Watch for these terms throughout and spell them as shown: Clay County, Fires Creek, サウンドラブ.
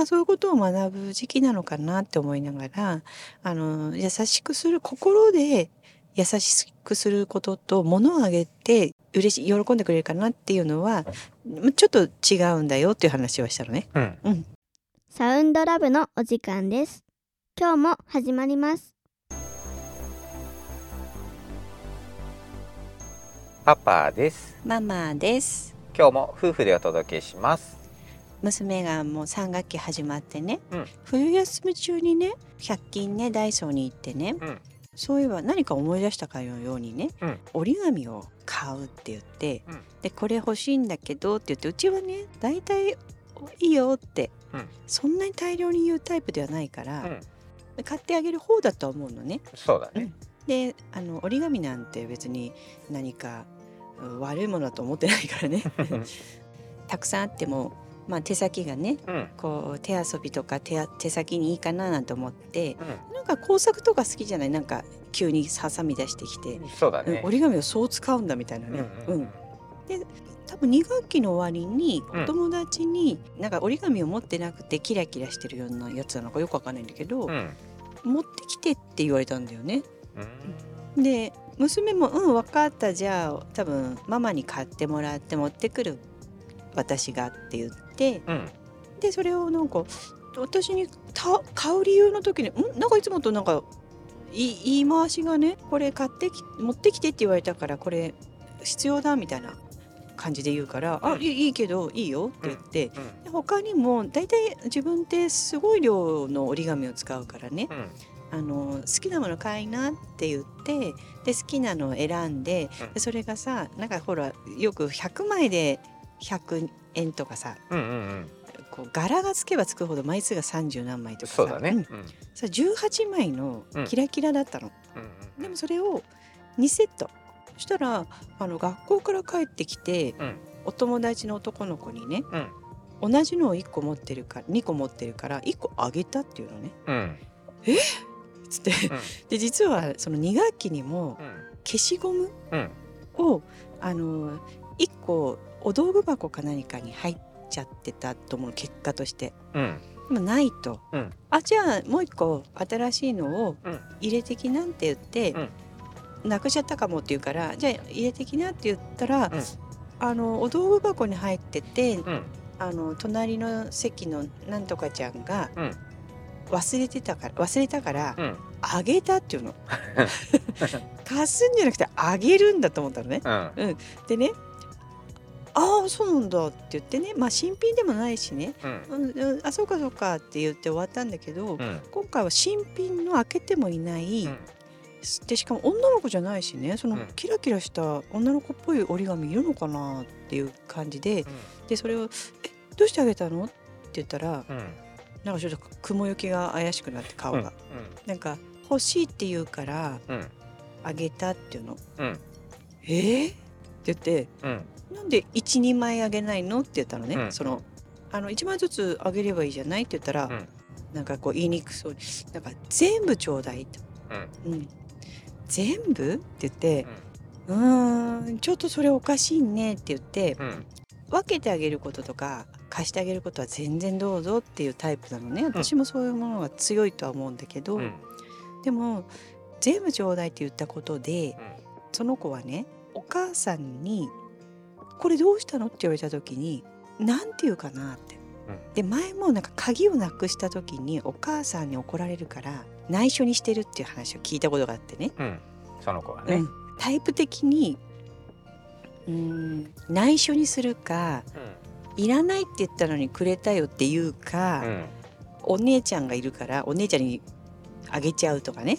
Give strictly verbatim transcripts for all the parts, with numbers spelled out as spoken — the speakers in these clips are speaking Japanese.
まあ、そういうことを学ぶ時期なのかなって思いながら、あの優しくする、心で優しくすることと物をあげて嬉しい、喜んでくれるかなっていうのはちょっと違うんだよっていう話をしたのね、うんうん、サウンドラブのお時間です。今日も始まります。パパです。ママです。今日も夫婦でお届けします。娘がもうさん学期始まってね、うん、冬休み中にねひゃく均ねダイソーに行ってね、うん、そういえば何か思い出したかのようにね、うん、折り紙を買うって言って、うん、でこれ欲しいんだけどって言って、うちはねだいたいいいよって、うん、そんなに大量に言うタイプではないから、うん、買ってあげる方だと思うのね。そうだね、うん、であの折り紙なんて別に何か悪いものだと思ってないからねたくさんあっても、まあ、手先がね、うん、こう手遊びとか 手, 手先にいいかななんて思って、うん、なんか工作とか好きじゃない、なんか急にハサミ出してきて、そうだね、折り紙をそう使うんだみたいなね、うんうんうん、で多分に学期の終わりにお友達に、うん、なんか折り紙を持ってなくてキラキラしてるようなやつなのかよくわかんないんだけど、うん、持ってきてって言われたんだよね、うん、で娘もうん分かった、じゃあ多分ママに買ってもらって持ってくる私がって言って、うん、でそれをなんか私にた買う理由の時にんなんかいつもとなんかい言い回しがね、これ買ってき持ってきてって言われたからこれ必要だみたいな感じで言うから、うん、あ い, いいけどいいよって言って、うんうん、で他にもだいたい自分ってすごい量の折り紙を使うからね、うん、あの好きなもの買いなって言って、で好きなのを選んで、でそれがさなんかほらよくひゃくまいでひゃくえんとかさ、うんうんうん、こう柄がつけばつくほど枚数がさんじゅう何枚とかさ、そうだね、うんうん、それじゅうはちまいのキラキラだったの、うんうん、でもそれをにセットしたら、あの学校から帰ってきて、うん、お友達の男の子にね、うん、同じのをいっこ持ってるからにこ持ってるからいっこあげたっていうのね、うん、えっつって、うん、で実はそのに学期にも消しゴムを、うん、あのいっこお道具箱か何かに入っちゃってたと思う、結果として、うん、でもないと、うん、あじゃあもう一個新しいのを入れてきなんて言って、うん、なくしちゃったかもって言うから、じゃあ入れてきなって言ったら、うん、あのお道具箱に入ってて、うん、あの隣の席のなんとかちゃんが忘れてたから忘れたから、うん、あげたっていうの貸すんじゃなくてあげるんだと思ったのね、うんうん、でね、ああそうなんだって言ってね、まあ新品でもないしね、うんうん、あそうかそうかって言って終わったんだけど、うん、今回は新品の開けてもいない、うん、でしかも女の子じゃないしね、そのキラキラした女の子っぽい折り紙いるのかなっていう感じで、うん、でそれをえどうしてあげたのって言ったら、うん、なんかちょっと雲行きが怪しくなって顔が、うんうん、なんか欲しいって言うから、うん、あげたっていうの、うん、えー、って言って、うんなんでいち、にまいあげないのって言ったのね、うん、そのあのいちまいずつあげればいいじゃないって言ったら、うん、なんかこう言いにくそうになんか全部ちょうだいと、うんうん、全部って言って、うん、うーんちょっとそれおかしいねって言って、うん、分けてあげることとか貸してあげることは全然どうぞっていうタイプなのね、私もそういうものが強いとは思うんだけど、うん、でも全部ちょうだいって言ったことで、うん、その子はねお母さんにこれどうしたのって言われた時になんて言うかなって、うん、で前もなんか鍵をなくした時にお母さんに怒られるから内緒にしてるっていう話を聞いたことがあってね、うん、その子はね、うん、タイプ的にうーん内緒にするか、うん、いらないって言ったのにくれたよっていうか、うん、お姉ちゃんがいるからお姉ちゃんにあげちゃうとかね、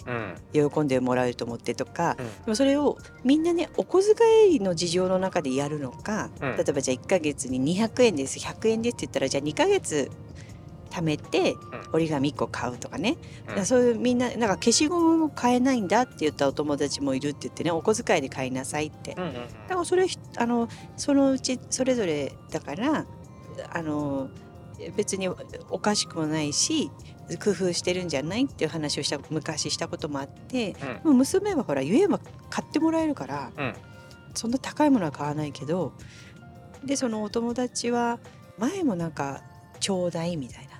うん、喜んでもらうと思ってとか、うん、でもそれをみんなねお小遣いの事情の中でやるのか、うん、例えばじゃあいっかげつににひゃくえんですひゃくえんですって言ったらじゃあにかげつ貯めて折り紙いっこ買うとかね、うん、だからそういうみんななんか消しゴムも買えないんだって言ったお友達もいるって言ってね、お小遣いで買いなさいって、うんうんうん、だからそれあのそのうちそれぞれだからあの別におかしくもないし工夫してるんじゃないっていう話をした昔したこともあって、うん、もう娘はほら言えば買ってもらえるから、うん、そんな高いものは買わないけど、でそのお友達は前もなんかちょうだいみたいな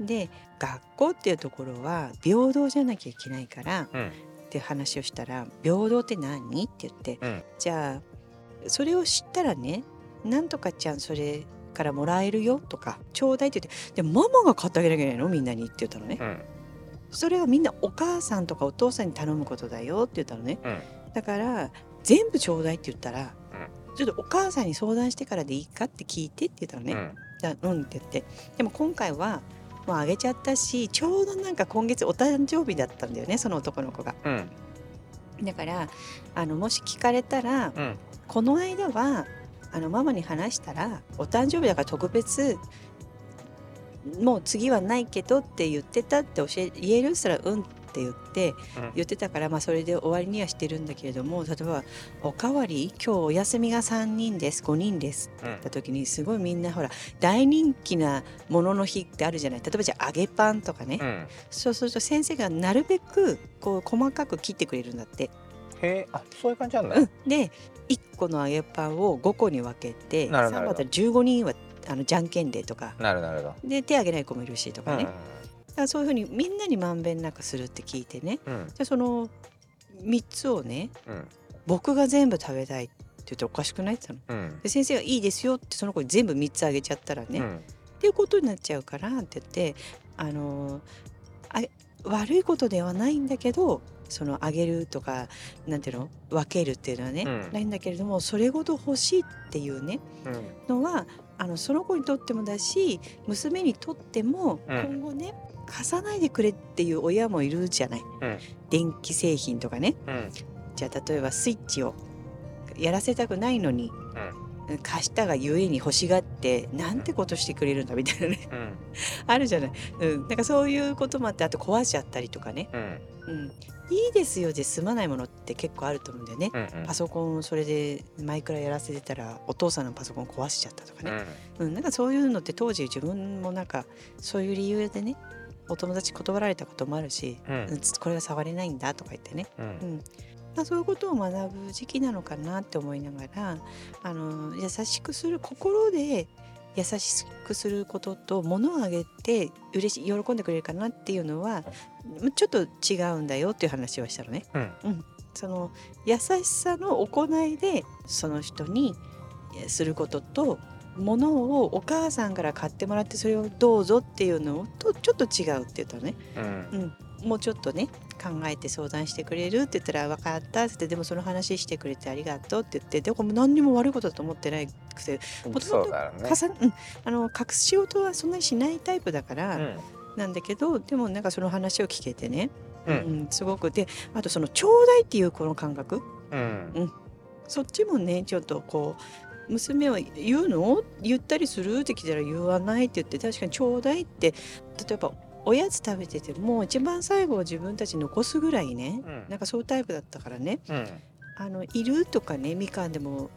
で学校っていうところは平等じゃなきゃいけないから、うん、って話をしたら、平等って何って言って、うん、じゃあそれを知ったらね、なんとかちゃんそれからもらえるよとかちょうだいって言って、でママが買ってあげなきゃいけないのみんなにって言ったのね、うん、それはみんなお母さんとかお父さんに頼むことだよって言ったのね、うん、だから全部ちょうだいって言ったら、うん、ちょっとお母さんに相談してからでいいかって聞いてって言ったのね、うん、じゃあうんって言って、でも今回はもうあげちゃったし、ちょうどなんか今月お誕生日だったんだよね、その男の子が、うん、だからあのもし聞かれたら、うん、この間はあのママに話したらお誕生日だから特別もう次はないけどって言ってたって教え言えるすらうんって言って、うん、言ってたから、まあ、それで終わりにはしてるんだけれども、例えばおかわり今日お休みがさんにんですごにんですって言った時に、すごいみんなほら大人気なものの日ってあるじゃない、例えばじゃあ揚げパンとかね、うん、そうすると先生がなるべくこう細かく切ってくれるんだって。へー、あ、そういう感じなんだ、うん、でいっこの揚げパンをごこに分けて、さんばんだったらじゅうごにんはあのじゃんけんでとか、なるなるで手挙げない子もいるしとかね、うん、だからそういうふうにみんなにまんべんなくするって聞いてね、うん、じゃあそのみっつをね、うん、僕が全部食べたいって言っておかしくないって言ったの、うん、で先生がいいですよってその子に全部みっつあげちゃったらね、うん、っていうことになっちゃうからって言って、あのあ悪いことではないんだけど、そのあげるとかなんていうの分けるっていうのはね、うん、ないんだけれども、それごと欲しいっていうね、うん、のはあのその子にとってもだし、娘にとっても今後ね、うん、貸さないでくれっていう親もいるじゃない、うん、電気製品とかね、うん、じゃあ例えばスイッチをやらせたくないのに、うん、貸したがゆえに欲しがってなんてことしてくれるんだみたいなね、うん、あるじゃない、うん、なんかそういうこともあって、あと壊しちゃったりとかね、うんうん、いいですよで済まないものって結構あると思うんだよね、うんうん、パソコンをそれでマイクラやらせてたらお父さんのパソコン壊しちゃったとかね、うんうん、なんかそういうのって当時自分もなんかそういう理由でねお友達断られたこともあるし、うん、これは触れないんだとか言ってね、うんうん、まあ、そういうことを学ぶ時期なのかなって思いながら、あの優しくする心で優しくすることと、物をあげて嬉しい喜んでくれるかなっていうのはちょっと違うんだよっていう話をしたのね、うんうん、その優しさの行いでその人にすることと、物をお母さんから買ってもらってそれをどうぞっていうのとちょっと違うって言ったのね、うんうん、もうちょっとね考えて相談してくれるって言ったら分かったって、でもその話してくれてありがとうって言って、でも何にも悪いことだと思ってないくせ、もともと隠し事はそんなにしないタイプだから、うん、なんだけど、でもなんかその話を聞けてね、うんうん、すごくで、あとそのちょうだいっていうこの感覚、うんうん、そっちもねちょっとこう娘は言うの言ったりするって聞いたら言わないって言って、確かにちょうだいって、例えばおやつ食べてても一番最後は自分たち残すぐらいね、うん、なんかそういうタイプだったからね、うん、あのいるとかね、みかんでも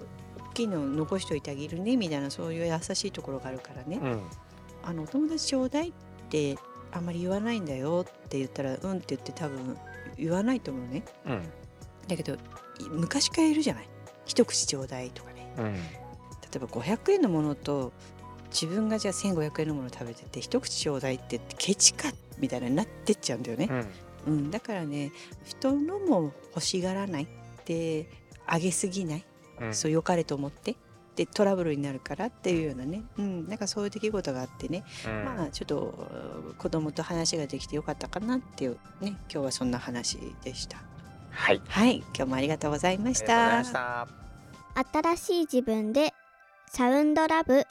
大きいの残しといてあげるねみたいな、そういう優しいところがあるからね、うん、あのお友達ちょうだいってあんまり言わないんだよって言ったらうんって言って多分言わないと思うね、うん、だけど昔からいるじゃない、一口ちょうだいとかね、うん、例えばごひゃくえんのものと自分がじゃあせんごひゃくえんのもの食べてて一口ちょうだいってケチかみたいなになってっちゃうんだよね、うんうん、だからね、人のも欲しがらないで、あげすぎない、うん、そう良かれと思ってでトラブルになるからっていうようなね、うん、なんかそういう出来事があってね、うん、まあちょっと子供と話ができてよかったかなっていうね、今日はそんな話でした。はい、はい、今日もありがとうございました。ありがとうございました。新しい自分でサウンドラブ。